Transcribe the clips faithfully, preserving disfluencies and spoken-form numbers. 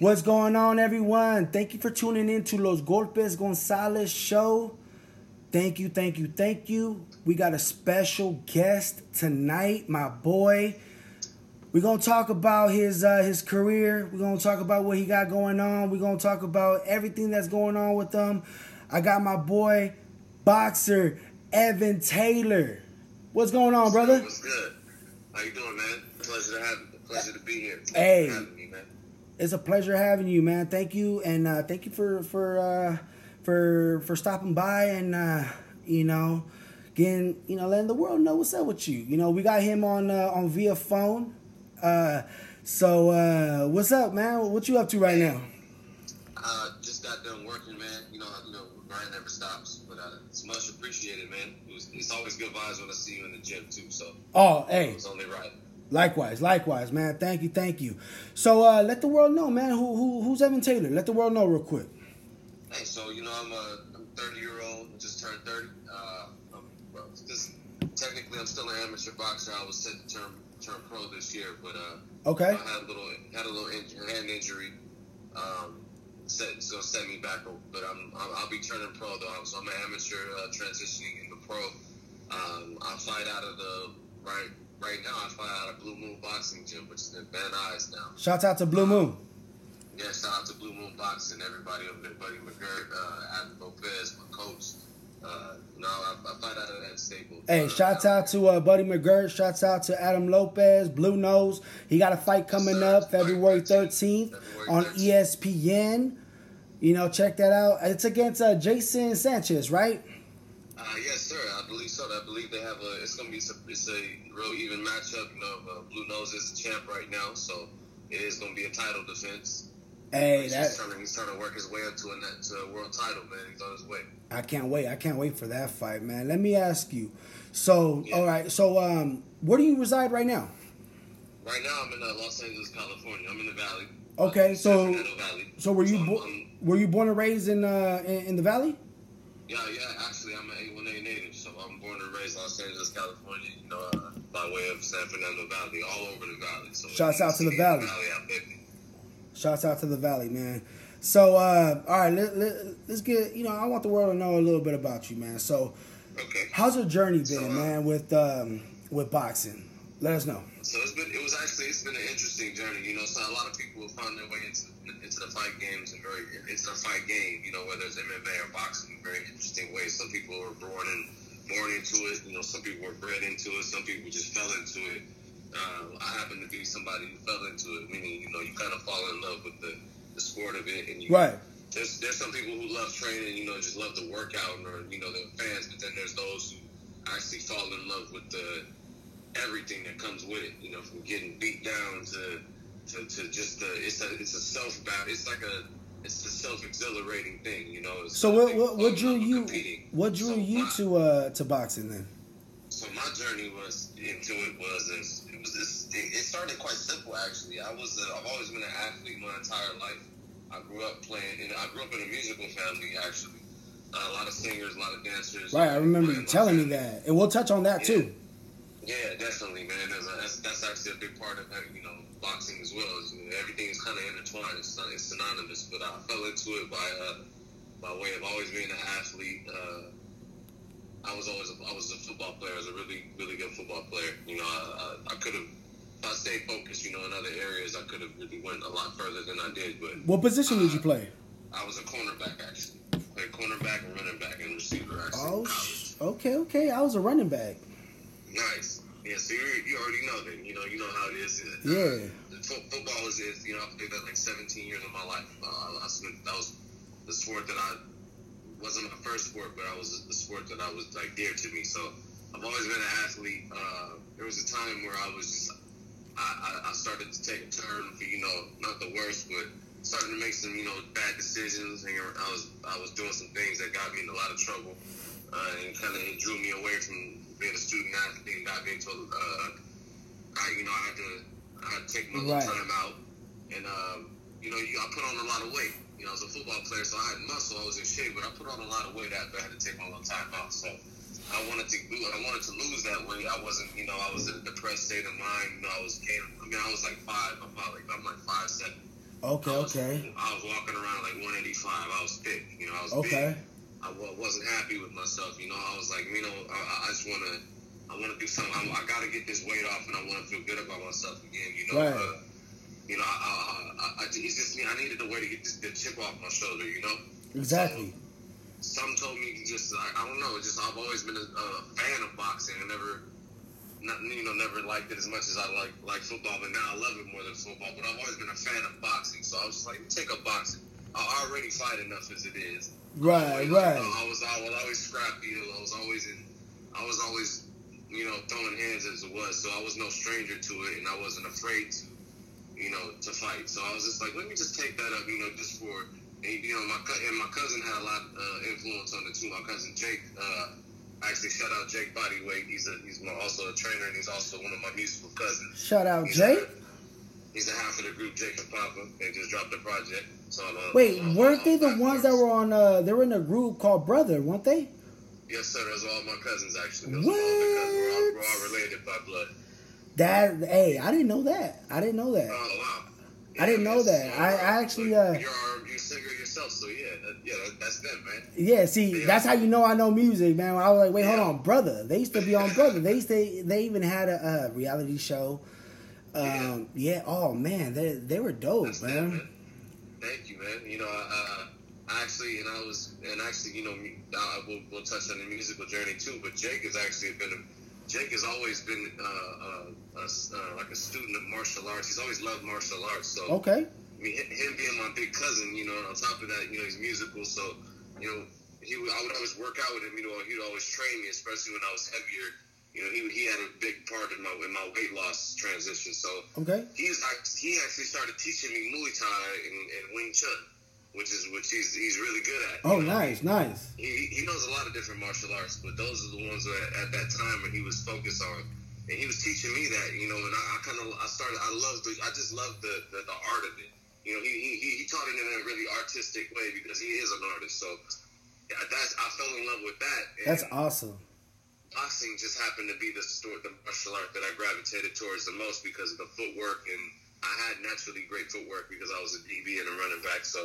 What's going on, everyone? Thank you for tuning in to Los Golpes Gonzalez Show. Thank you, thank you, thank you. We got a special guest tonight, my boy. We're going to talk about his uh, his career. We're going to talk about what he got going on. We're going to talk about everything that's going on with him. I got my boy, boxer Evan Taylor. What's going on, brother? What's good? How you doing, man? Pleasure to have you. Pleasure to be here. Hey. It's a pleasure having you, man. Thank you, and uh, thank you for for uh, for for stopping by and uh, you know, getting you know letting the world know what's up with you. You know, we got him on uh, on via phone. Uh, so uh, what's up, man? What you up to right now? Uh, just got done working, man. You know, you know, Ryan never stops, but uh, it's much appreciated, man. It was, it's always good vibes when I see you in the gym too. So oh, hey, it's only right. Likewise, likewise, man. Thank you, thank you. So uh, let the world know, man. Who who who's Evan Taylor? Let the world know real quick. Hey, so you know, I'm a I'm thirty year old, just turned thirty. Uh, I'm, well, just technically, I'm still an amateur boxer. I was set to turn turn pro this year, but uh, okay, I had a little had a little injury, hand injury. Um, set, it's gonna set me back, but I'm I'll be turning pro though. So I'm an amateur uh, transitioning into pro. Um, I fight out of the right. Right now, I fight out of Blue Moon Boxing Gym, which is in Van Nuys now. Shout out to Blue Moon. Yeah, shout out to Blue Moon Boxing. Everybody over there, Buddy McGirt, uh, Adam Lopez, my coach. Uh, you know, I, I fight out of that stable. Hey, uh, shout out to uh, Buddy McGirt. Shout out to Adam Lopez, Blue Nose. He got a fight coming uh, up February thirteenth, February thirteenth on E S P N. You know, check that out. It's against uh, Jason Sanchez, right? Uh, yes, sir. I believe so. I believe they have a. It's gonna be. It's a real even matchup. You know, uh, Blue Nose is the champ right now, so it is gonna be a title defense. Hey, he's that's trying to, he's trying to work his way up to a to a world title, man. He's on his way. I can't wait. I can't wait for that fight, man. Let me ask you. So, yeah. all right. So, um, where do you reside right now? Right now, I'm in uh, Los Angeles, California. I'm in the Valley. Okay, uh, so Valley. so were you so, bo- um, were you born and raised in uh in, in the Valley? Yeah, yeah, actually, I'm an eight one eight native, so I'm born and raised in Los Angeles, California, you know, uh, by way of San Fernando Valley, all over the Valley. So Shouts out to the Valley. Valley Shouts out to the Valley, man. So, uh, all right, let, let, let's get, you know, I want the world to know a little bit about you, man. So, okay. How's your journey been, so, uh, man, with um, with boxing? Let us know. So, it's been, it was actually, it's been an interesting journey, you know, so a lot of people have found their way into into the fight games and very into the fight game, you know, whether it's M M A or boxing in very interesting ways. Some people were born and born into it, you know, some people were bred into it, some people just fell into it. Uh, I happen to be somebody who fell into it, meaning, you know, you kind of fall in love with the, the sport of it. And you, right. There's, there's some people who love training, you know, just love the workout or, you know, the fans, but then there's those who actually fall in love with the everything that comes with it, you know, from getting beat down to To, to just the it's a it's a self battle it's like a it's a self exhilarating thing, you know. It's so what what, what drew you what drew so you my, to uh to boxing then? So my journey was into it was this, it was this it, it started quite simple actually. I was a, I've always been an athlete my entire life. I grew up playing and I grew up in a musical family actually. Uh, a lot of singers, a lot of dancers. Right, I remember you telling me that, and we'll touch on that yeah. too. Yeah, definitely, man. That's, a, that's that's actually a big part of that, you know. Boxing as well. As, you know, everything is kind of intertwined. It's, not, it's synonymous. But I fell into it by uh, by way of always being an athlete. Uh, I was always a, I was a football player. I was a really really good football player. You know, I, I, I could have if I stayed focused. You know, in other areas, I could have really went a lot further than I did. But what position uh, did you play? I was a cornerback actually. I played cornerback and running back and receiver. Actually, oh, in college. okay, okay. I was a running back. Nice. Yeah, so you you already know that, you know, you know how it is. Uh, yeah. Fo- football is, is, you know, I played that like seventeen years of my life. Uh, I spent, that was the sport that I, wasn't my first sport, but I was the sport that I was, like, dear to me. So I've always been an athlete. Uh, there was a time where I was just, I, I, I started to take a turn for, you know, not the worst, but starting to make some, you know, bad decisions. And I was, I was doing some things that got me in a lot of trouble uh, and kind of drew me away from being a student athlete and got me into, uh, I, you know, I had to, I had to take my right. little time out, and, um, you know, you, I put on a lot of weight. You know, I was a football player, so I had muscle, I was in shape, but I put on a lot of weight after I had to take my little time out, so I wanted to I wanted to lose that weight. I wasn't, you know, I was in a depressed state of mind, you know, I was, I mean, I was like five, I'm like, I'm like five, seven, Okay, I was, okay. I was walking around like one eighty-five. I was thick, you know, I was okay. big. I wasn't happy with myself, you know. I was like, you know, I, I just want to, I want to do something. I'm, I got to get this weight off, and I want to feel good about myself again, you know. Right. Uh, you know, I, I, I, I, it's just, I needed a way to get this, the chip off my shoulder, you know. Exactly. So, some told me just, I, I don't know, just I've always been a, a fan of boxing. I never, not, you know, never liked it as much as I like like football, but now I love it more than football. But I've always been a fan of boxing, so I was just like, take up boxing. I already fight enough as it is. Right, you know, right. I was, I was always scrappy. I was always in, I was always, you know, throwing hands as it was. So I was no stranger to it, and I wasn't afraid to, you know, to fight. So I was just like, let me just take that up, you know, just for, and, you know, my co- and my cousin had a lot of uh, influence on it too. My cousin Jake, uh, actually shout out Jake Bodyweight. He's a, he's my, also a trainer, and he's also one of my musical cousins. Shout out he's Jake. A, he's the half of the group, Jake and Papa. They just dropped the project. So, uh, Wait, uh, weren't they the ones that were on, uh, they were in a group called Brother, weren't they? Yes, sir. Those are all my cousins, actually. Those what? All we're, all, we're all related by blood. That, hey, I didn't know that. I didn't know that. Oh, wow. Yeah, I didn't know that. So I, I actually, uh... You're, you're a singer yourself, so yeah, that, yeah, that's them, man. Yeah, see, yeah. That's how you know I know music, man. I was like, wait, yeah. hold on, Brother. They used to be on Brother. They used to, they even had a uh, reality show. Um, yeah. yeah, oh, man, they, they were dope, that's man. Them, man. Thank you, man. You know, I, uh, I actually, and I was, and actually, you know, I, we'll, we'll touch on the musical journey too. But Jake has actually been, a, Jake has always been uh, uh, a, uh, like a student of martial arts. He's always loved martial arts. So okay, I mean, him being my big cousin, you know, and on top of that, you know, he's musical. So, you know, he, I would always work out with him. You know, he would always train me, especially when I was heavier. You know, he he had a big part in my in my weight loss transition. So okay. he's he actually started teaching me Muay Thai and, and Wing Chun, which is which he's he's really good at. Oh, know? nice, nice. He he knows a lot of different martial arts, but those are the ones that at that time when he was focused on, and he was teaching me that. You know, and I, I kind of I started I loved the I just loved the, the, the art of it. You know, he he he taught it in a really artistic way because he is an artist. So yeah, that's I fell in love with that. And that's awesome. Boxing just happened to be the sort of martial art that I gravitated towards the most because of the footwork, and I had naturally great footwork because I was a D B and a running back, so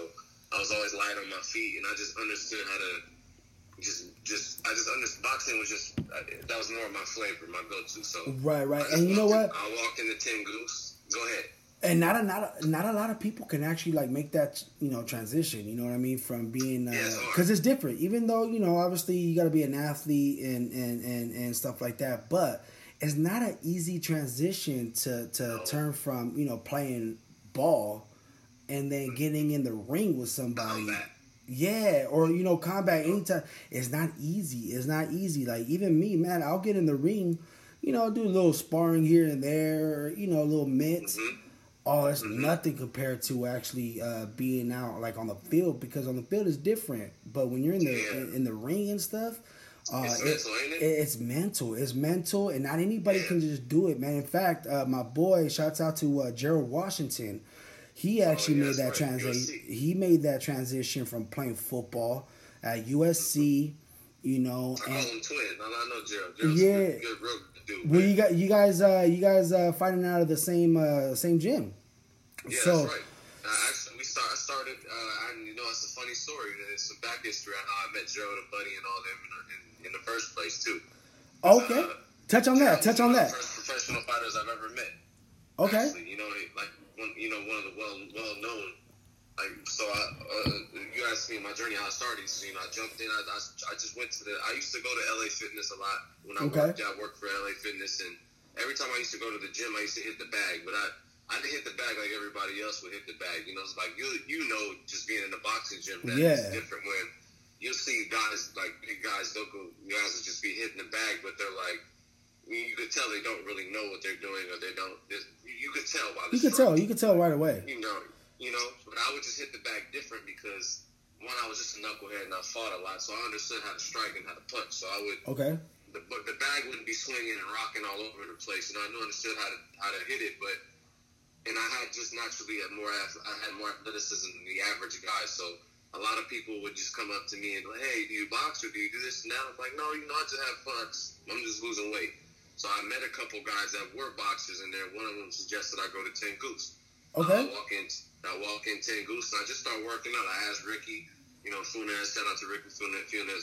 I was always light on my feet, and I just understood how to just just I just understood boxing was just that was more of my flavor, my go-to. So right, right, and you know what? To, I walked into Ten Goose. Go ahead. And not a not a, not a lot of people can actually like make that, you know, transition. You know what I mean? From being because uh, it's different. Even though, you know, obviously you got to be an athlete and, and, and, and stuff like that, but it's not an easy transition to to turn from, you know, playing ball and then getting in the ring with somebody. Yeah, or you know, combat anytime. It's not easy. It's not easy. Like even me, man, I'll get in the ring, you know, do a little sparring here and there, or, you know, a little mitts. Mm-hmm. Oh, it's mm-hmm. nothing compared to actually uh, being out like on the field, because on the field is different. But when you're in the yeah. in, in the ring and stuff, uh, it's, it, mental, ain't it? It, it's mental. It's mental, and not anybody yeah. can just do it, man. In fact, uh, my boy, shouts out to uh, Gerald Washington. He actually oh, yeah, made that right. transition. He made that transition from playing football at U S C. Mm-hmm. You know, I and, twin. I know Gerald. Gerald's yeah. Good, good, real dude, well, you got you guys, uh, you guys uh, fighting out of the same uh, same gym. Yeah, so, that's right. Uh, actually, we start. I started. Uh, and, you know, it's a funny story. It's some back history on how I met Gerald and Buddy and all them in, in, in the first place too. Okay. Uh, Touch on that. Touch on that. One of the first professional fighters I've ever met. Okay. Actually, you know, like one, you know, one of the well well known. Like, so I, uh, you asked me my journey, how I started. So, you know, I jumped in. I, I, I just went to the. I used to go to L A Fitness a lot when I okay. worked. I worked for L A Fitness, and every time I used to go to the gym, I used to hit the bag. But I, I didn't hit the bag like everybody else would hit the bag. You know, it's like you, you know, just being in the boxing gym, that's yeah. different. When you'll see guys like big guys, they'll go, guys will just be hitting the bag, but they're like, you could tell they don't really know what they're doing, or they don't. You could tell by the. You could tell. You could tell right away. You know. You know, but I would just hit the bag different because, one, I was just a knucklehead and I fought a lot, so I understood how to strike and how to punch. So I would, okay. the, the bag wouldn't be swinging and rocking all over the place, and I knew I understood how to how to hit it, but, and I had just naturally a more, I had more athleticism than the average guy, so a lot of people would just come up to me and go, hey, do you box or do you do this? And now I'm like, no, you know, I just have fun, I'm just losing weight. So I met a couple guys that were boxers in there, one of them suggested I go to Ten Goose. Okay. Uh, I walk in I walked in Ten Goose and I just started working out. I asked Ricky, you know, Funes, shout out to Ricky Funes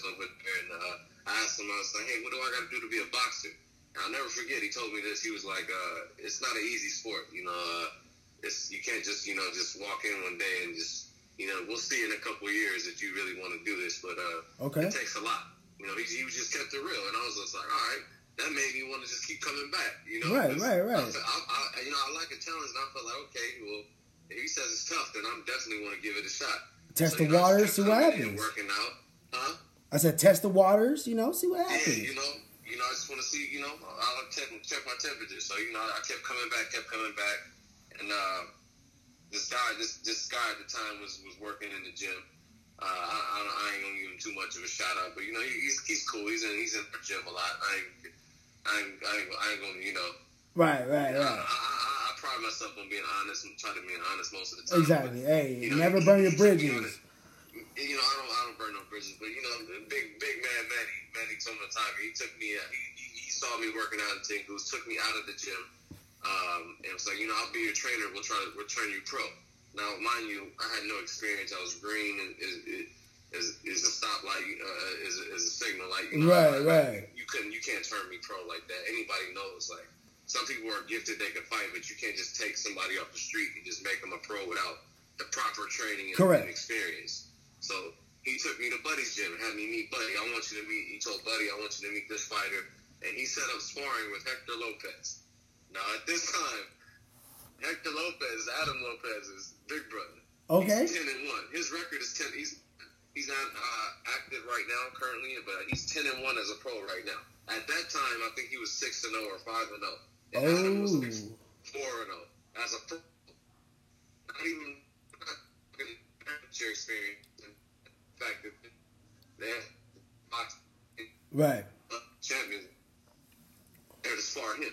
over there, and uh, I asked him, I was like, hey, what do I got to do to be a boxer? And I'll never forget, he told me this. He was like, uh, it's not an easy sport, you know. Uh, it's, you can't just, you know, just walk in one day and just, you know, we'll see in a couple of years if you really want to do this, but uh, okay. It takes a lot. You know, he, he just kept it real, and I was just like, all right. That made me want to just keep coming back, you know? Right, right, right. I, I, you know, I like a challenge, and I felt like, okay, well, if he says it's tough, then I'm definitely want to give it a shot. Test so, the know, waters, see what happens. Working out. Huh? I said test the waters, you know, see what happens. Yeah, you know, you know, I just want to see, you know, I'll check, check my temperature. So, you know, I kept coming back, kept coming back. And uh, this guy this this guy at the time was, was working in the gym. Uh, I, I, I ain't going to give him too much of a shout out, but, you know, he, he's he's cool. He's in, he's in the gym a lot. I ain't... I ain't, I, ain't, I ain't gonna, you know. Right, right, right. I, I, I, I pride myself on being honest and try to be honest most of the time. Exactly. But, hey, you know, never burn your bridges. You know, you know, I don't, I don't burn no bridges, but you know, the big, big man, Matty, Matty Tomataka, he took me, uh, he, he, he saw me working out in Ten Goose, took me out of the gym, um, and was like, you know, I'll be your trainer. We'll try to, we'll turn you pro. Now, mind you, I had no experience. I was green, and it is is a stoplight, uh, is a, is a signal light. You know, right, like, right. Like, you couldn't, you can't turn me pro like that. Anybody knows, like, some people are gifted, they can fight, but you can't just take somebody off the street and just make them a pro without the proper training and, correct, and experience. So he took me to Buddy's gym and had me meet Buddy. I want you to meet. He told Buddy, I want you to meet this fighter, and he set up sparring with Hector Lopez. Now at this time, Hector Lopez, Adam Lopez, is big brother. Okay. He's ten and one. His record is ten. He's He's not uh, active right now, currently, but he's ten and one as a pro right now. At that time, I think he was six and zero or five and zero. And oh. Adam was like four and zero as a pro. Not even amateur experience. In fact, they're boxing, right, champions. They're to spar him.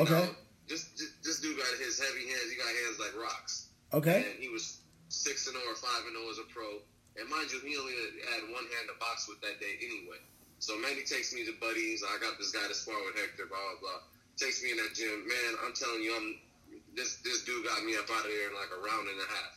And, okay. Uh, this, this dude got his heavy hands. He got hands like rocks. Okay. And he was six and zero or five and zero as a pro. And mind you, he only had one hand to box with that day anyway. So Manny takes me to Buddy's. I got this guy to spar with Hector, blah, blah, blah. Takes me in that gym. Man, I'm telling you, I'm this this dude got me up out of there in like a round and a half.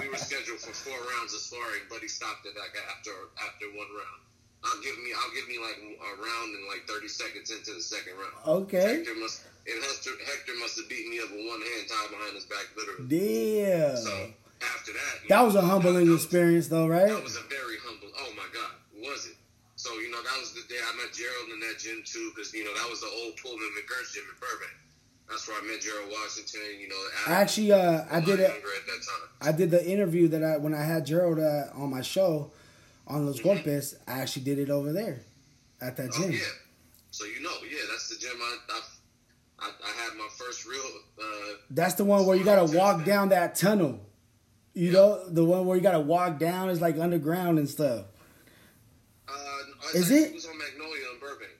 We were scheduled for four rounds of sparring, but he stopped it like after after one round. I'll give me I'll give me like a round and like thirty seconds into the second round. Okay. Hector must and Hector, Hector must have beaten me up with one hand tied behind his back, literally. Damn. So after that, that know, was a humbling that, that experience, was, though, right? That was a very humble. Oh my God, was it? So you know, that was the day I met Gerald in that gym too, because you know that was the old Pullman McGirt gym in Burbank. That's where I met Gerald Washington. You know, Adam, actually, uh, I did a, at that time. I did the interview that I when I had Gerald uh, on my show on Los Golpes. Mm-hmm. I actually did it over there at that gym. Oh, yeah. So you know, yeah, that's the gym I. I I, I had my first real. Uh, that's the one where you got to walk that. down that tunnel. You yep. know, the one where you got to walk down is like underground and stuff. Uh, is it? It was on Magnolia in Burbank.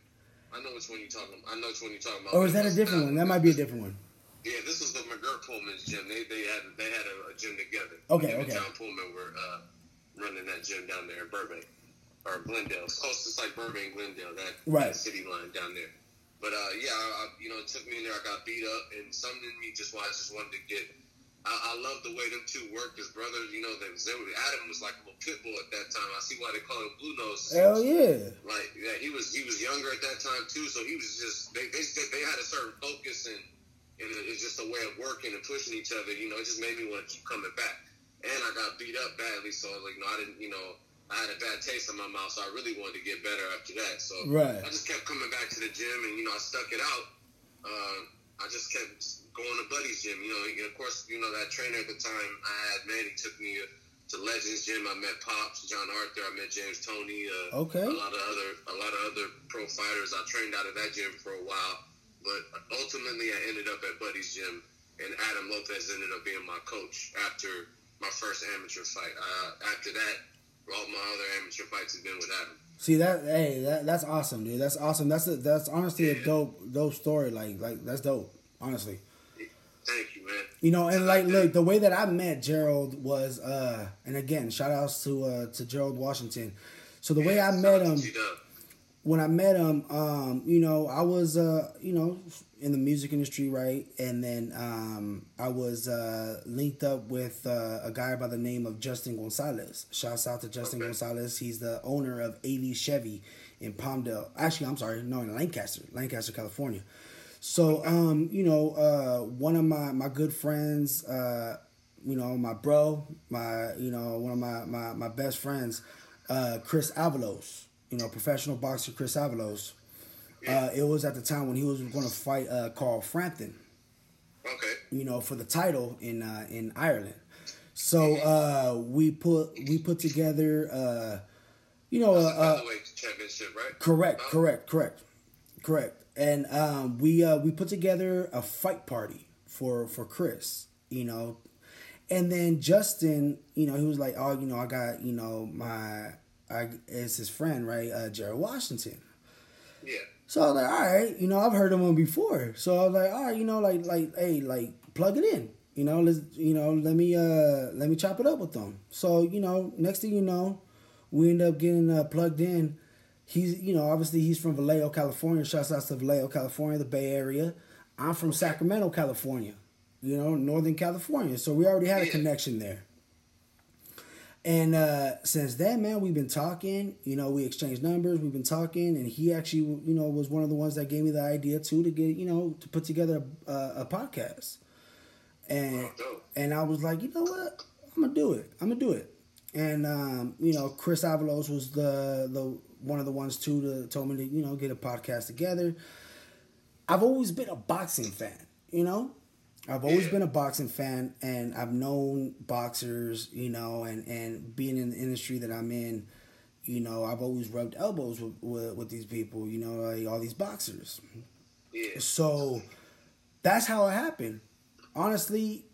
I know which one you're talking about. I know which one you're talking about. Or is that a different one? That might be a different one. Yeah, this was the McGirt Pullman's gym. They they had they had a, a gym together. Okay, and okay. John Pullman were uh, running that gym down there in Burbank. Or Glendale. It's close to like Burbank, Glendale, that, right. that city line down there. But, uh, yeah, I, you know, it took me in there. I got beat up. And something in me just, well, I just wanted to get... I, I love the way them two worked as brothers. You know, they, they were, Adam was like a little pit bull at that time. I see why they call him Blue Nose. Hell yeah! Like yeah, he was he was younger at that time too, so he was just they they, they had a certain focus and, and it's just a way of working and pushing each other. You know, it just made me want to keep coming back. And I got beat up badly, so I was like, you know, I didn't, you know, I had a bad taste in my mouth, so I really wanted to get better after that. So right. I just kept coming back to the gym, and you know, I stuck it out. Uh, I just kept going to Buddy's gym, you know, and of course, you know, that trainer at the time I had, Manny took me to Legends Gym. I met Pops, John Arthur, I met James Toney, uh, okay. a lot of other, a lot of other pro fighters. I trained out of that gym for a while, but ultimately I ended up at Buddy's gym, and Adam Lopez ended up being my coach after my first amateur fight. Uh, after that, all my other amateur fights have been with Adam. See that? Hey, that that's awesome, dude. That's awesome. That's a, that's honestly yeah. a dope, dope story. Like, like that's dope, honestly. Thank you, man. You know, and like, look, the way that I met Gerald was, uh, and again, shout outs to uh, to Gerald Washington. So the yeah, way I met him, when I met him, um, you know, I was, uh, you know, in the music industry, right? And then um, I was uh, linked up with uh, a guy by the name of Justin Gonzalez. Shouts out to Justin okay. Gonzalez. He's the owner of A. Lee Chevy in Palmdale. Actually, I'm sorry, no, in Lancaster, Lancaster, California. So, um, you know, uh, one of my, my good friends, uh, you know, my bro, my, you know, one of my, my, my best friends, uh, Chris Avalos, you know, professional boxer Chris Avalos. Uh, it was at the time when he was going to fight uh, Carl Frampton, okay. you know, for the title in uh, in Ireland. So uh, we put we put together, uh, you know, that's uh, the featherweight championship, right? Correct, uh-huh. correct, correct, correct. And um, we uh, we put together a fight party for for Chris, you know, and then Justin, you know, he was like, oh, you know, I got, you know, my, I it's his friend, right, uh, Gerald Washington. Yeah. So I was like, all right, you know, I've heard of him before. So I was like, all right, you know, like, like, hey, like, plug it in, you know, let's, you know, let me, uh, let me chop it up with them. So, you know, next thing you know, we end up getting uh, plugged in. He's, you know, obviously he's from Vallejo, California. Shouts out to Vallejo, California, the Bay Area. I'm from Sacramento, California, you know, Northern California. So we already had a connection there. And uh, since then, man, we've been talking, you know, we exchanged numbers, we've been talking, and he actually, you know, was one of the ones that gave me the idea, too, to get, you know, to put together a, a podcast. And and I was like, you know what, I'm going to do it, I'm going to do it. And, um, you know, Chris Avalos was the, the one of the ones, too, that told me to, you know, get a podcast together. I've always been a boxing fan, you know? I've always been a boxing fan, and I've known boxers, you know, and, and being in the industry that I'm in, you know, I've always rubbed elbows with, with, with these people, you know, like all these boxers. Yeah. So that's how it happened. Honestly,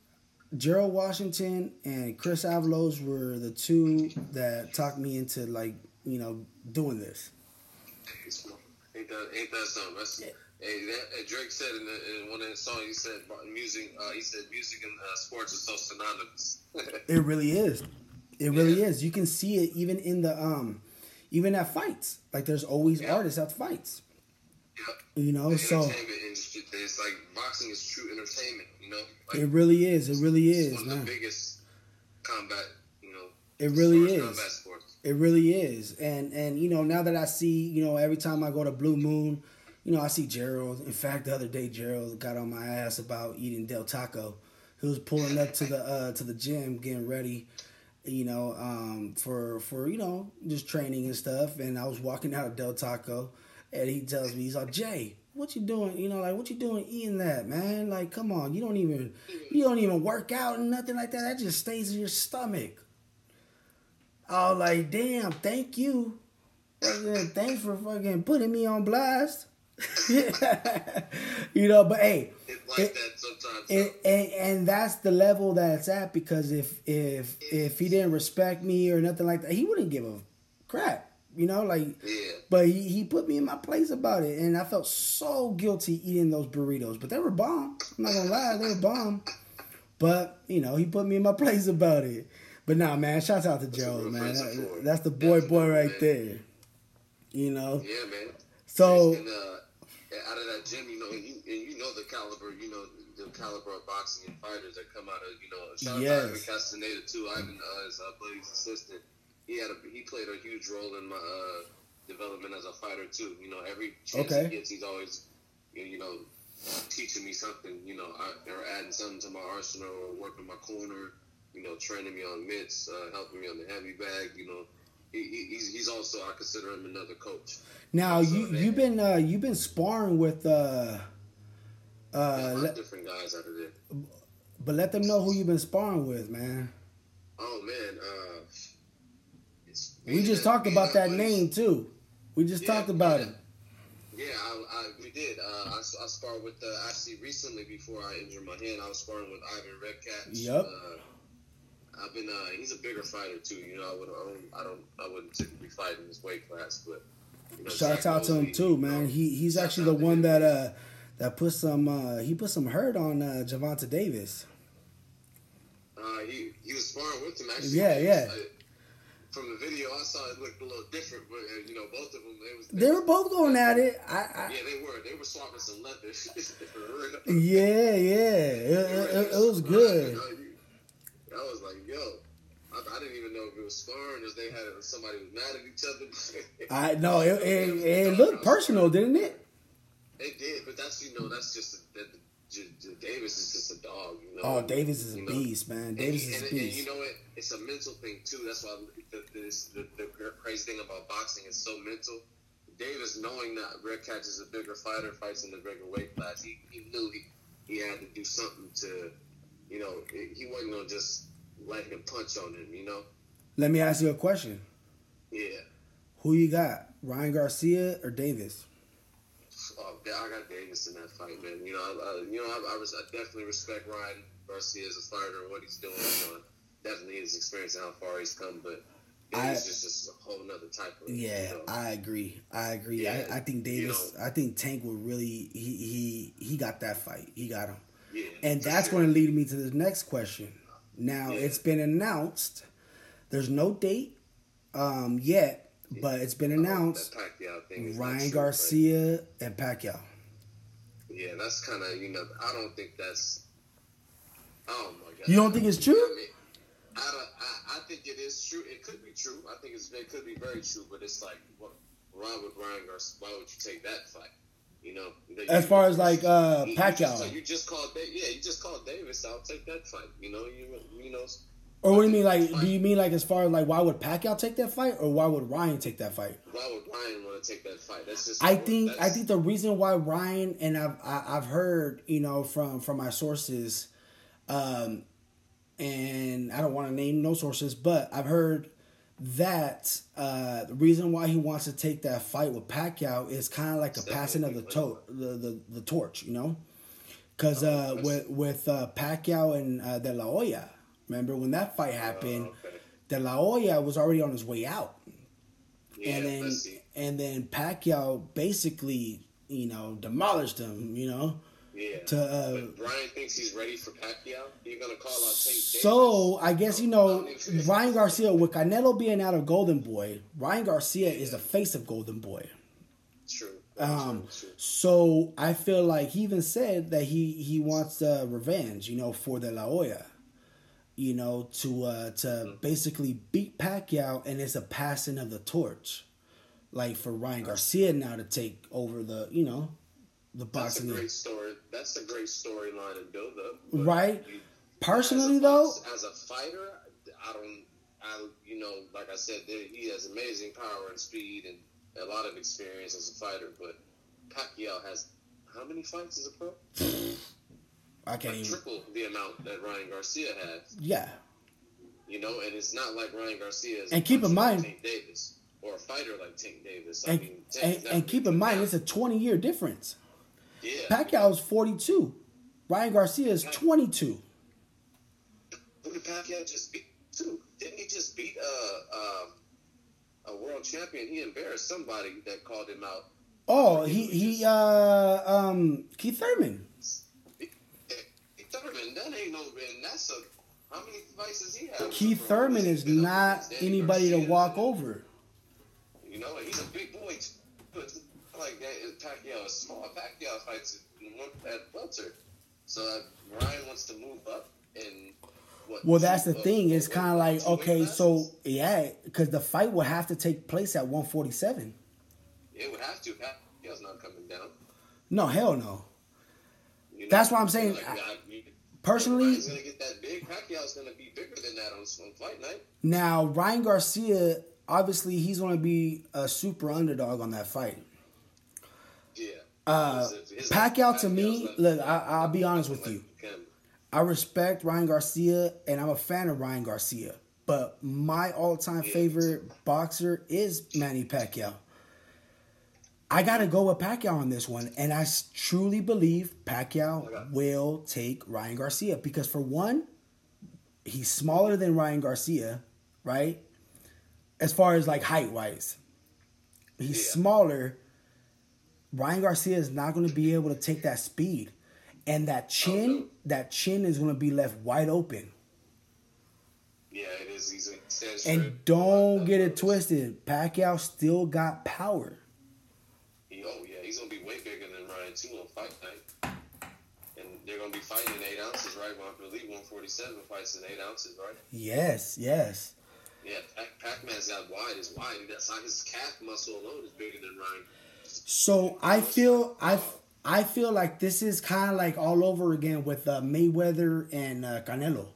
Gerald Washington and Chris Avalos were the two that talked me into, like, you know, doing this. Ain't that, ain't that something? That's... Yeah. Hey, that, Drake said in, the, in one of his songs, he said music. Uh, he said music and uh, sports are so synonymous. It really is. It really yeah. is. You can see it even in the um, even at fights. Like there's always yeah. artists at fights. Yeah. You know, the so entertainment industry. It's like boxing is true entertainment. You know, like, it really is. It really is. It's one of the biggest combat. You know, it really is. Combat sports. It really is. And and you know, now that I see, you know, every time I go to Blue Moon. You know, I see Gerald. In fact, the other day, Gerald got on my ass about eating Del Taco. He was pulling up to the uh, to the gym, getting ready, you know, um, for, for, you know, just training and stuff. And I was walking out of Del Taco, and he tells me, he's like, Jay, what you doing? You know, like, what you doing eating that, man? Like, come on, you don't even, you don't even work out and nothing like that. That just stays in your stomach. I was like, damn, thank you. Thanks for fucking putting me on blast. You know, but hey, it's like it, that sometimes, it, and and that's the level that it's at, because if if if he didn't respect me or nothing like that, he wouldn't give a crap, you know, like yeah. But he, he put me in my place about it, and I felt so guilty eating those burritos, but they were bomb. I'm not gonna lie, they were bomb. But you know, he put me in my place about it. But nah, man, shout out to Gerald, man. That, that's the boy, that's boy right man. There. You know, yeah, man. So. And, uh, out of that gym, you know, and you, and you know the caliber, you know, the caliber of boxing and fighters that come out of, you know, shout yes. out to Ivan Castaneda, too. Ivan, uh, his uh, buddy's assistant, he had a, he played a huge role in my uh, development as a fighter, too. You know, every chance okay. he gets, he's always, you know, teaching me something, you know, or adding something to my arsenal, or working my corner, you know, training me on mitts, uh, helping me on the heavy bag, you know. He, he's, he's also, I consider him another coach. Now so, you you've been uh, you've been sparring with uh, uh, let, different guys out of there, but let them know who you've been sparring with, man. Oh man, uh, it's, we man, just talked man, about that was, name too. We just yeah, talked about yeah. it. Yeah, I, I, we did. Uh, I, I sparred with uh, actually recently before I injured my hand. I was sparring with Ivan Redcat. Yep. Uh, I've been. Uh, he's a bigger fighter too. You know, I would. I don't. I wouldn't typically fight in his weight class, but. You know, shout out to him too, man. He he's actually the one that uh that put some uh, he put some hurt on uh, Gervonta Davis. Uh, he he was sparring with him actually. Yeah, yeah. I, from the video, I saw it looked a little different. But, you know, both of them, it was, they, they were both going at it. I, I, yeah, they were. They were swapping some leathers. Yeah, yeah, it, it, it was good. I was like, yo, I, I didn't even know if it was sparring or they had somebody was mad at each other. I know it, it, it, it looked personal, didn't it? It did, but that's you know that's just a, that. Davis is just a dog. You know? Oh, Davis is a you beast, know? man. Davis and, is and, a beast. And you know it, it's a mental thing, too. That's why the, the, the, the crazy thing about boxing is so mental. Davis, knowing that Red Catch is a bigger fighter, fights in the bigger weight class, he, he knew he, he had to do something to, you know, it, he wasn't going to just let him punch on him, you know? Let me ask you a question. Yeah. Who you got, Ryan Garcia or Davis? Oh, I got Davis in that fight, man. You know, I, I, you know, I, I, was, I definitely respect Ryan Garcia as a fighter and what he's doing. You know, definitely his experience and how far he's come, but Davis is just a whole other type of. Yeah, you know. I agree. I agree. Yeah, I, I think Davis. You know, I think Tank will really. He he he got that fight. He got him. Yeah, and that's sure. going to lead me to the next question. Now yeah. It's been announced. There's no date um, yet. But it's been announced Ryan Garcia and Pacquiao. Yeah, that's kind of, you know, I don't think that's, oh my God. You don't think it's true? I mean, I, don't, I, I think it is true. It could be true. I think it's, it could be very true, but it's like, what, why would Ryan Garcia, why would you take that fight? You know? You as far as like uh, Pacquiao. You just, you just called, yeah, you just called Davis, I'll take that fight. You know, you, you know. Or what do you mean, like, do you mean, like, as far as, like, why would Pacquiao take that fight, or why would Ryan take that fight? Why would Ryan want to take that fight? That's just... I think, I think the reason why Ryan, and I've, I've heard, you know, from, from my sources, um, and I don't want to name no sources, but I've heard that uh, the reason why he wants to take that fight with Pacquiao is kind of like a passing of the, to- the, the, the torch, you know? Because uh, with, with uh, Pacquiao and uh, De La Hoya... Remember when that fight happened, oh, okay. De La Hoya was already on his way out. Yeah, and then and then Pacquiao basically, you know, demolished him, you know. Yeah. To, uh, but Ryan thinks he's ready for Pacquiao. You're going to call out Tank Davis. So, I guess, you know, Ryan Garcia, with Canelo being out of Golden Boy, Ryan Garcia yeah. is the face of Golden Boy. True. Um, true. So, I feel like he even said that he, he wants uh, revenge, you know, for De La Hoya. You know, to uh, to basically beat Pacquiao, and it's a passing of the torch, like for Ryan Garcia now to take over the, you know, the boxing. That's a great story. That's a great storyline and build up, right? You, Personally, as a, though, as a fighter, I don't, I you know, like I said, he has amazing power and speed and a lot of experience as a fighter. But Pacquiao has how many fights as a pro? I can't even... triple the amount that Ryan Garcia had. Yeah. You know, and it's not like Ryan Garcia is and a keep in mind, like Tank Davis or a fighter like Tank Davis. And, I mean, and, and keep in mind, it's a twenty-year difference. Yeah. Pacquiao is forty-two. Ryan Garcia is twenty-two. Who did Pacquiao just beat? Too? Didn't he just beat a, a, a world champion? He embarrassed somebody that called him out. Oh, he... he just... uh, um, Keith Thurman. Thurman, that ain't no Ben. That's a how many fights does he have? Keith Thurman is not anybody to walk over. You know, he's a big boy. Too. It's like that. Pacquiao is small. Pacquiao fights at welter, so uh, Ryan wants to move up. And what, well, that's the thing. It's kind of like okay, so yeah, because the fight will have to take place at one forty-seven. It would have to. Pacquiao's not coming down. No, hell no. You know, that's why I'm saying. Like, I, I, personally, Ryan's gonna get that big. Pacquiao's gonna be bigger than that on fight night. Now, Ryan Garcia, obviously, he's gonna be a super underdog on that fight. Yeah. Uh, his, his Pacquiao, Pacquiao to me, like, look, I, I'll be honest with like you. I respect Ryan Garcia, and I'm a fan of Ryan Garcia. But my all-time yeah, favorite boxer is Manny Pacquiao. I got to go with Pacquiao on this one, and I truly believe Pacquiao will take Ryan Garcia because, for one, he's smaller than Ryan Garcia, right? As far as, like, height-wise. He's yeah. smaller. Ryan Garcia is not going to be able to take that speed, and that chin, oh, no. that chin is going to be left wide open. Yeah, it is. is he's a and don't get it twisted. Pacquiao still got power. He, oh yeah, he's gonna be way bigger than Ryan too on fight night, and they're gonna be fighting in eight ounces, right? Well, I believe one forty-seven fights in eight ounces, right? Yes, yes. Yeah, Pac-Man's out wide is wide. That's like his calf muscle alone is bigger than Ryan. So I feel I. I feel like this is kind of like all over again with uh, Mayweather and uh, Canelo.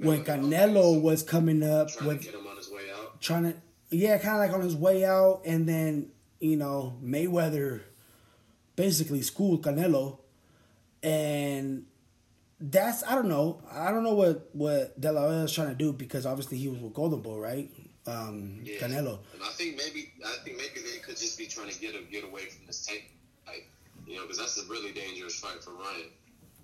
When Canelo was coming up, trying with, to get him on his way out, trying to yeah, kind of like on his way out, and then you know Mayweather basically schooled Canelo, and that's I don't know, I don't know what what De La Hoya was trying to do because obviously he was with Golden Boy, right? Um, yeah. Canelo. And I think maybe I think maybe they could just be trying to get him get away from this tape. Like, you know, because that's a really dangerous fight for Ryan.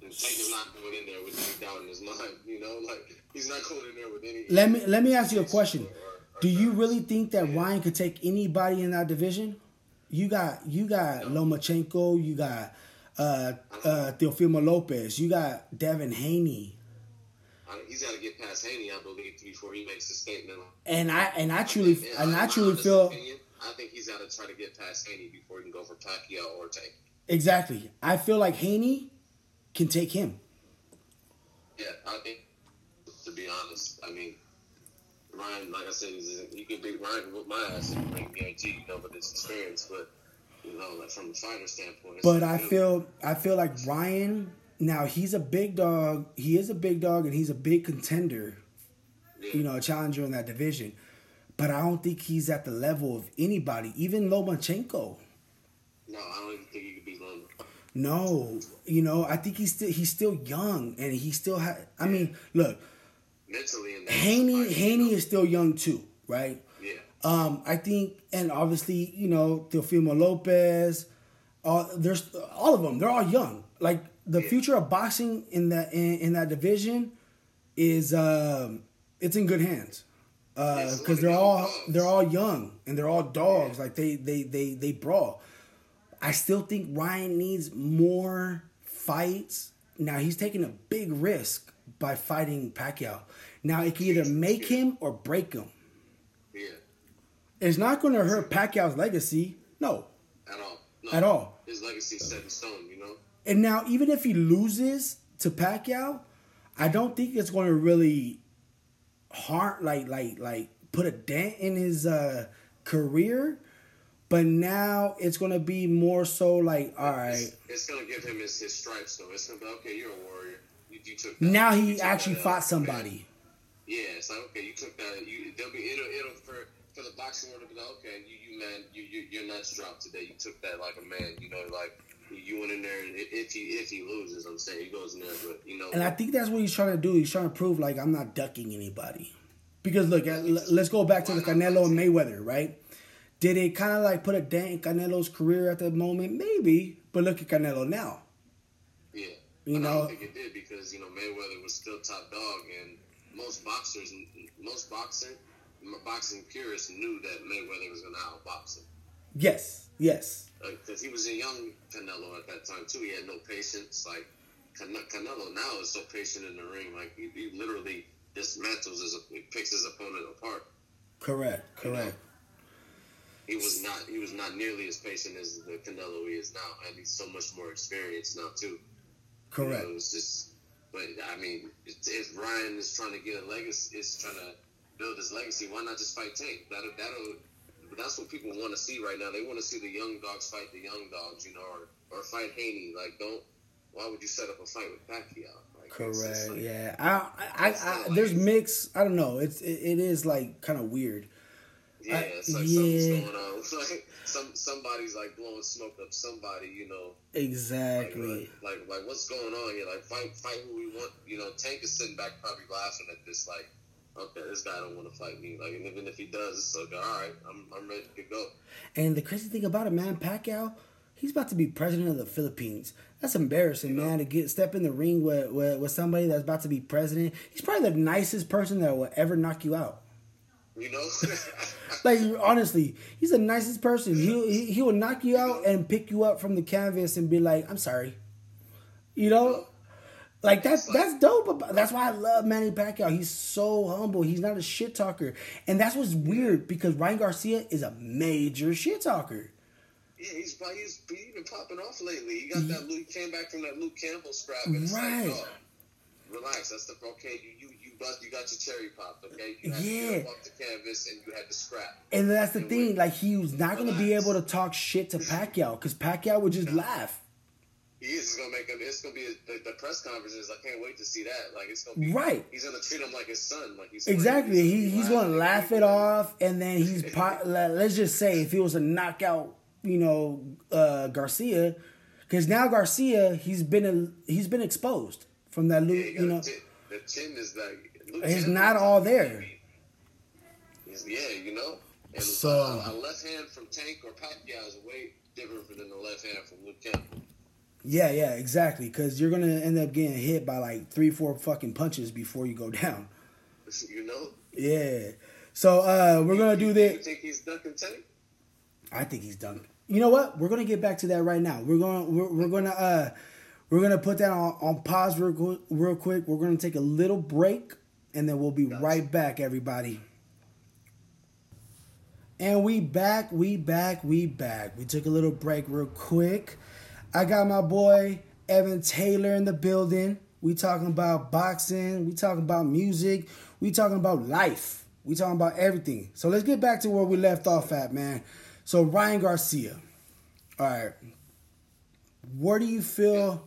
And Tatum's not going in there with any doubt in his mind. You know, like he's not going in there with any. Let me let me ask you a question. Or, or Do you really think that yeah. Ryan could take anybody in that division? You got you got no. Lomachenko. You got uh, uh, Teofimo Lopez. You got Devin Haney. I mean, he's got to get past Haney, I believe, before he makes a statement. And I and I truly I mean, and I, I truly feel. Opinion, I think he's got to try to get past Haney before he can go for Pacquiao or Tank. Exactly. I feel like Haney can take him. Yeah, I think, to be honest, I mean, Ryan, like I said, he can beat Ryan with my ass. I can guarantee, you know, with his experience. But, you know, like from the fighter standpoint. But I feel, I feel like Ryan, now he's a big dog. He is a big dog, and he's a big contender, yeah. you know, a challenger in that division. But I don't think he's at the level of anybody, even Lomachenko. No, I don't even think he could beat Lomachenko. No, you know, I think he's still he's still young, and he still has. I yeah. mean, look, mentally, and Haney Haney is still young too, right? Yeah. Um, I think, and obviously, you know, Teofimo Lopez, all there's all of them. They're all young. Like the yeah. future of boxing in that in, in that division is um, it's in good hands. Because uh, they're all dogs. they're all young and they're all dogs. Yeah. Like they, they they they brawl. I still think Ryan needs more fights. Now he's taking a big risk by fighting Pacquiao. Now it can either make him or break him. Yeah, it's not going to hurt Pacquiao's legacy. No, at all. No. At all. His legacy's set in stone, you know. And now even if he loses to Pacquiao, I don't think it's going to really. Hard, like, like, like, put a dent in his uh, career, but now it's gonna be more so like, all right, it's, it's gonna give him his, his stripes, though. It's gonna be okay. You're a warrior. You, you took that, now he took actually that, fought somebody. Yeah, it's like okay, you took that. You they'll be it'll it'll for for the boxing world. It'll be like, okay, you you man, you you your nuts dropped today. You took that like a man. You know, like you went in there. And if he if he loses, I'm saying he goes in there, but you know. And I think that's what he's trying to do. He's trying to prove like I'm not ducking anybody, because look, let's go back to the Canelo and Mayweather, right? Did it kind of like put a dent in Canelo's career at the moment? Maybe, but look at Canelo now. Yeah, you know. I don't think it did because you know Mayweather was still top dog, and most boxers, most boxing, boxing purists knew that Mayweather was going to outbox him. Yes. Yes. Because uh, he was a young Canelo at that time, too. He had no patience. Like, Can- Canelo now is so patient in the ring. Like, he, he literally dismantles his, he picks his opponent apart. Correct, correct. You know? He was not He was not nearly as patient as the Canelo he is now. And he's so much more experienced now, too. Correct. You know, it was just, but, I mean, if Ryan is trying to get a legacy, is trying to build his legacy, why not just fight Tank? That'll, that'll But that's what people want to see right now. They want to see the young dogs fight the young dogs, you know, or, or fight Haney. Like, don't. Why would you set up a fight with Pacquiao? Like, Correct. It's, it's like, yeah. I. I. I, I there's mixed. I don't know. It's. It, it is like kind of weird. Yeah. It's like I, yeah. Something's going on. Like some. Somebody's like blowing smoke up somebody. You know. Exactly. Like like, like what's going on here? Like fight fight who we want. You know, Tank is sitting back probably laughing at this like. Okay, this guy don't want to fight me. Like, and even if he does, it's like, all right, I'm I'm ready to go. And the crazy thing about it, man, Pacquiao, he's about to be president of the Philippines. That's embarrassing, you know? man, to get step in the ring with, with with somebody that's about to be president. He's probably the nicest person that will ever knock you out. You know, like honestly, he's the nicest person. He he he will knock you out and pick you up from the canvas and be like, I'm sorry. You know. Like, that's that's dope. That's why I love Manny Pacquiao. He's so humble. He's not a shit talker. And that's what's weird, because Ryan Garcia is a major shit talker. Yeah, he's, he's, he's been popping off lately. He got that Luke, came back from that Luke Campbell scrap. And it's right. Like, oh, relax. That's the, okay, you, you, you, bust, you got your cherry popped, okay? You had yeah. to get off the canvas and you had to scrap. And that's the and thing. Like, he was not going to be able to talk shit to Pacquiao, because Pacquiao would just laugh. He is. It's gonna make him. It's gonna be a, the, the press conferences. I can't wait to see that. Like, it's gonna be right. He's gonna treat him like his son. Like, he's exactly. He's, he, he's gonna laugh it off, and then he's. po- let's just say if he was a knockout, you know, uh, Garcia, because now Garcia, he's been a, he's been exposed from that. Luke, yeah, you, you know, t- the chin is like. He's not all there. He's, yeah, you know. And so uh, a left hand from Tank or Pacquiao is way different than the left hand from Luke Campbell. Yeah, yeah, exactly. Because you're going to end up getting hit by like three, four fucking punches before you go down. You know? Yeah. So uh, we're going to do this. You think he's dunking Tank? I think he's dunking. You know what? We're going to get back to that right now. We're going to we're, we're going to uh, we're going to put that on, on pause real, real quick. We're going to take a little break, and then we'll be gotcha. right back, everybody. And we back, we back, we back. We took a little break real quick. I got my boy Evan Taylor in the building. We talking about boxing. We talking about music. We talking about life. We talking about everything. So let's get back to where we left off at, man. So Ryan Garcia. All right. Where do you feel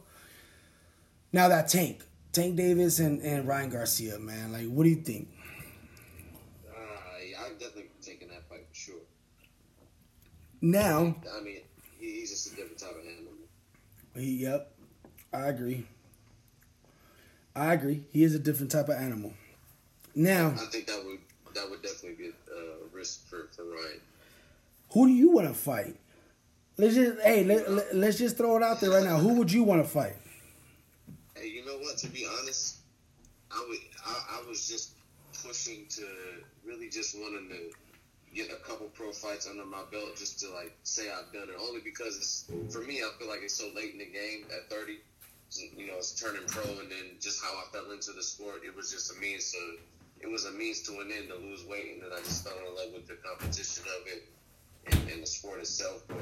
now that Tank, Tank Davis and, and Ryan Garcia, man? Like, what do you think? Uh, yeah, I'm definitely taking that fight for sure. Now. I mean, he's just a different type of animal. He, yep, I agree. I agree. He is a different type of animal. Now, I think that would that would definitely be a risk for, for Ryan. Who do you want to fight? Let's just hey, let, yeah. let, let's just throw it out there right now. Who would you want to fight? Hey, you know what? To be honest, I would. I, I was just pushing to really just wanting to get a couple pro fights under my belt just to, like, say I've done it. Only because, it's, for me, I feel like it's so late in the game at thirty. You know, it's turning pro, and then just how I fell into the sport, it was just a means to, it was a means to an end to lose weight, and then I just fell in love with the competition of it and, and the sport itself. But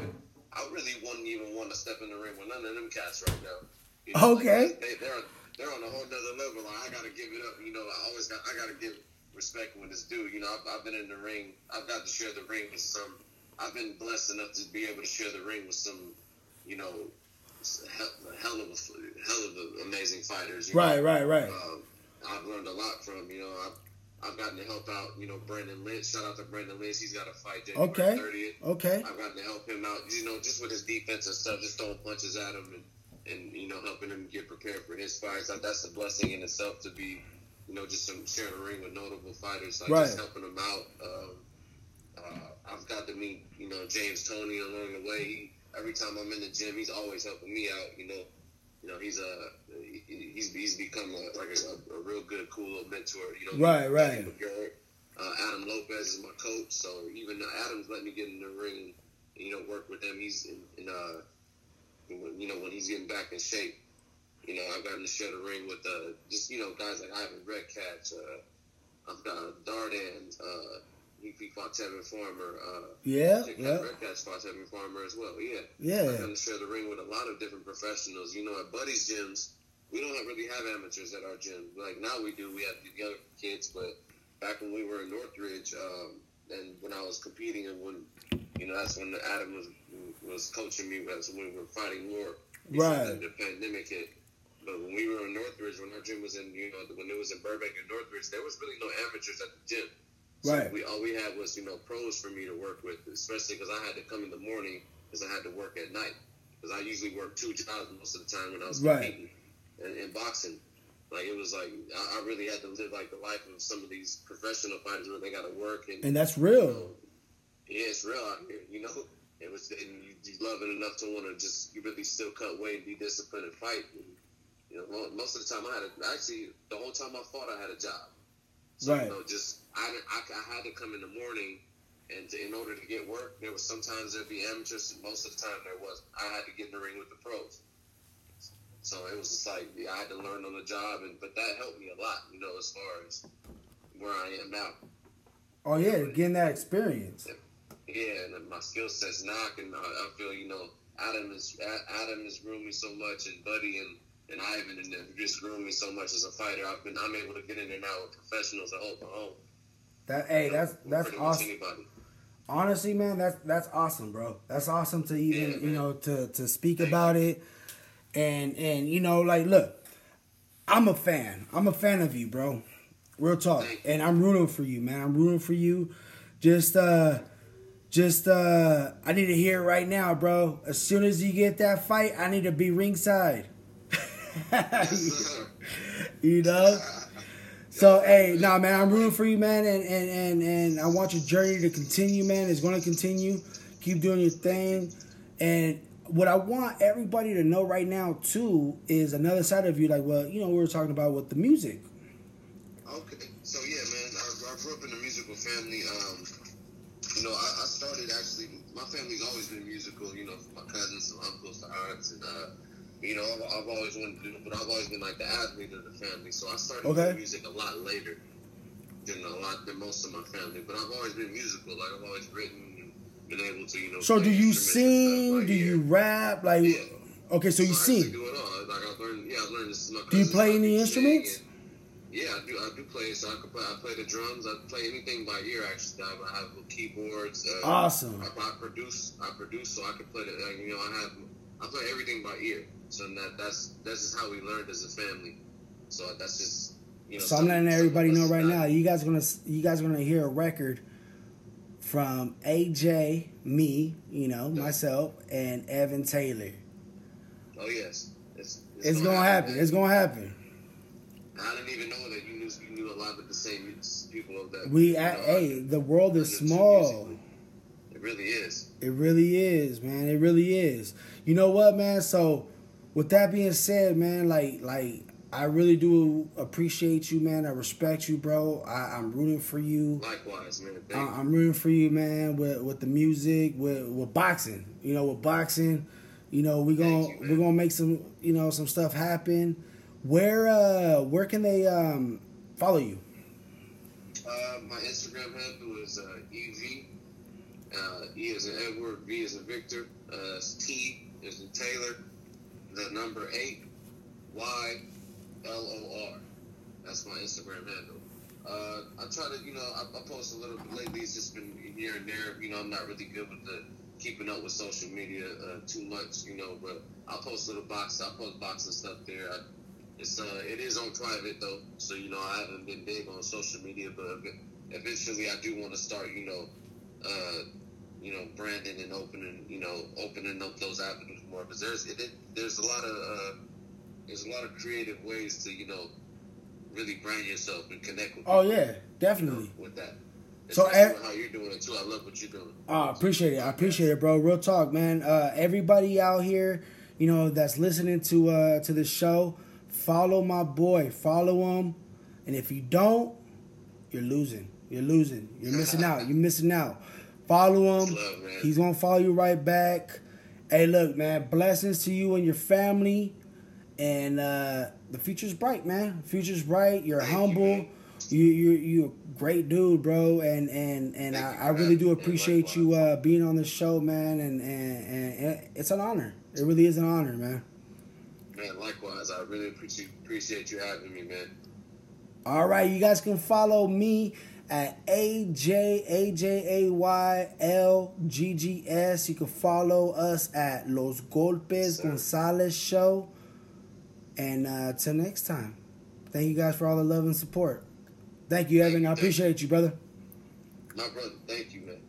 I really wouldn't even want to step in the ring with none of them cats right now. You know, okay. Like they, they're, they're on a whole nother level. Like, I got to give it up. You know, I always got, I got to give respect with this dude. You know, I've, I've been in the ring. I've got to share the ring with some. I've been blessed enough to be able to share the ring with some, you know, hell of a, hell of a amazing fighters. Right, know? right, right. Um, I've learned a lot from, you know, I've, I've gotten to help out, you know, Brandon Lynch. Shout out to Brandon Lynch. He's got a fight January okay. thirtieth. Okay. I've gotten to help him out, you know, just with his defense and stuff, just throwing punches at him and, and you know, helping him get prepared for his fights. That's a blessing in itself to be, you know, just some sharing a ring with notable fighters, like right. just helping them out. Um, uh, I've got to meet, you know, James Toney along the way. He, every time I'm in the gym, he's always helping me out. You know, you know, he's a he, he's he's become a, like a, a real good, cool mentor. You know, right, right. McGirt, uh, Adam Lopez is my coach, so even Adam's letting me get in the ring. And, you know, work with him. He's in, in uh, you know, when he's getting back in shape. You know, I've gotten to share the ring with uh, just, you know, guys like Ivan Redcatch. Uh, I've got Dardan. Uh, he, he fought Tevin Farmer. Uh, yeah, yeah. Redcatch fought Tevin Farmer as well. Yeah. Yeah. I've gotten to share the ring with a lot of different professionals. You know, at Buddy's gyms, we don't really have amateurs at our gym. Like, now we do. We have the younger kids. But back when we were in Northridge, um, and when I was competing, and when, you know, that's when Adam was was coaching me. That's when we were fighting more. Right. The pandemic hit. But when we were in Northridge, when our gym was in, you know, when it was in Burbank and Northridge, there was really no amateurs at the gym. So right. We, all we had was, you know, pros for me to work with, especially because I had to come in the morning because I had to work at night. Because I usually worked two jobs most of the time when I was competing right. and, and boxing. Like, it was like, I, I really had to live, like, the life of some of these professional fighters where they got to work. And, and that's real. You know, yeah, it's real out here, you know. It was, and you, you love it enough to want to just, you really still cut weight and be disciplined and fight. And, you know, most of the time I had a, actually the whole time I fought I had a job. So, right. you know, just I, I, I had to come in the morning, and to, in order to get work, there was sometimes there'd be amateurs, and most of the time there wasn't. I had to get in the ring with the pros. So it was just like, yeah, I had to learn on the job, and but that helped me a lot, you know, as far as where I am now. Oh, yeah, getting that experience. Yeah, and my skill set's knocking. I feel, you know, Adam is Adam has groomed me so much, and Buddy and, and Ivan and they've just groomed me so much as a fighter. I've been I'm able to get in and out with professionals at home. home. That hey, you know, that's that's awesome. Honestly, man, that's that's awesome, bro. That's awesome to even yeah, you know to to speak about it, and and you know like look, I'm a fan. I'm a fan of you, bro. Real talk, and I'm rooting for you, man. I'm rooting for you. Just uh. Just, uh, I need to hear it right now, bro. As soon as you get that fight, I need to be ringside. You know? So, hey, nah, man, I'm rooting for you, man. And, and, and, and I want your journey to continue, man. It's going to continue. Keep doing your thing. And what I want everybody to know right now, too, is another side of you. Like, well, you know, we were talking about with the music. Okay. So, yeah, man, I, I grew up in a musical family. Um... You know, I, I started actually, my family's always been musical, you know, from my cousins to uncles to aunts, and, uh, you know, I've, I've always wanted to do, but I've always been like the athlete of the family, so I started okay. doing music a lot later than a lot, than most of my family, but I've always been musical, like, I've always written and been able to, you know. So do you sing, right do here. you rap, like, yeah. okay, so you so sing. I do it all, like, I've learned, yeah, I've learned this from my cousins. Do you play any instruments? Yeah, I do. I do play. So I can play. I play the drums. I play anything by ear. Actually, I have keyboards. Uh, awesome. I, I produce. I produce, so I can play. The, uh, you know, I have. I play everything by ear. So that that's that's just how we learned as a family. So that's just. You know, so I'm letting everybody know right now. You guys are gonna you guys are gonna hear a record from A J, me, you know, yeah. myself, and Evan Taylor. Oh yes, it's it's, it's gonna, gonna happen. happen. It's gonna happen. I didn't even know that you knew, you knew a lot of the same people of that. We, you know, I, hey, the world is small. It really is. It really is, man. It really is. You know what, man? So, with that being said, man, like, like I really do appreciate you, man. I respect you, bro. I, I'm rooting for you. Likewise, man. I, I'm rooting for you, man. With with the music, with with boxing. You know, with boxing, you know, we gonna you, we're gonna make some, you know, some stuff happen. Where uh where can they um follow you? Uh, my Instagram handle is uh, E V. Uh, E is in Edward, V is in Victor, uh, T is in Taylor, the number eight, Y, L O R. That's my Instagram handle. Uh, I try to, you know, I, I post a little bit lately. It's just been here and there. You know, I'm not really good with the keeping up with social media uh, too much, you know. But I post little boxes. I post boxes stuff there. I, It's uh, it is on private though, so you know I haven't been big on social media, but eventually I do want to start, you know, uh, you know, branding and opening, you know, opening up those avenues more. Because there's it, it, there's a lot of uh, there's a lot of creative ways to, you know, really brand yourself and connect with. Oh people, yeah, definitely. You know, with that. Especially so ev- how you're doing it too. I love what you're doing. I oh, appreciate it. I appreciate it, bro. Real talk, man. Uh, everybody out here, you know, that's listening to uh to this show. Follow my boy. Follow him. And if you don't, you're losing. You're losing. You're missing out. You're missing out. Follow him. Love, He's going to follow you right back. Hey, look, man. Blessings to you and your family. And uh, the future's bright, man. The future's bright. You're Thank humble. You, you, you're you're a great dude, bro. And and, and I, I really do appreciate you uh, being on this show, man. And, and, and, and it's an honor. It really is an honor, man. Man, likewise, I really appreciate appreciate you having me, man. All right, you guys can follow me at A J A Y L G G S. You can follow us at Los Golpes Gonzalez Show. And uh, till next time, thank you guys for all the love and support. Thank you, Evan. I appreciate you, brother. My brother, thank you, man.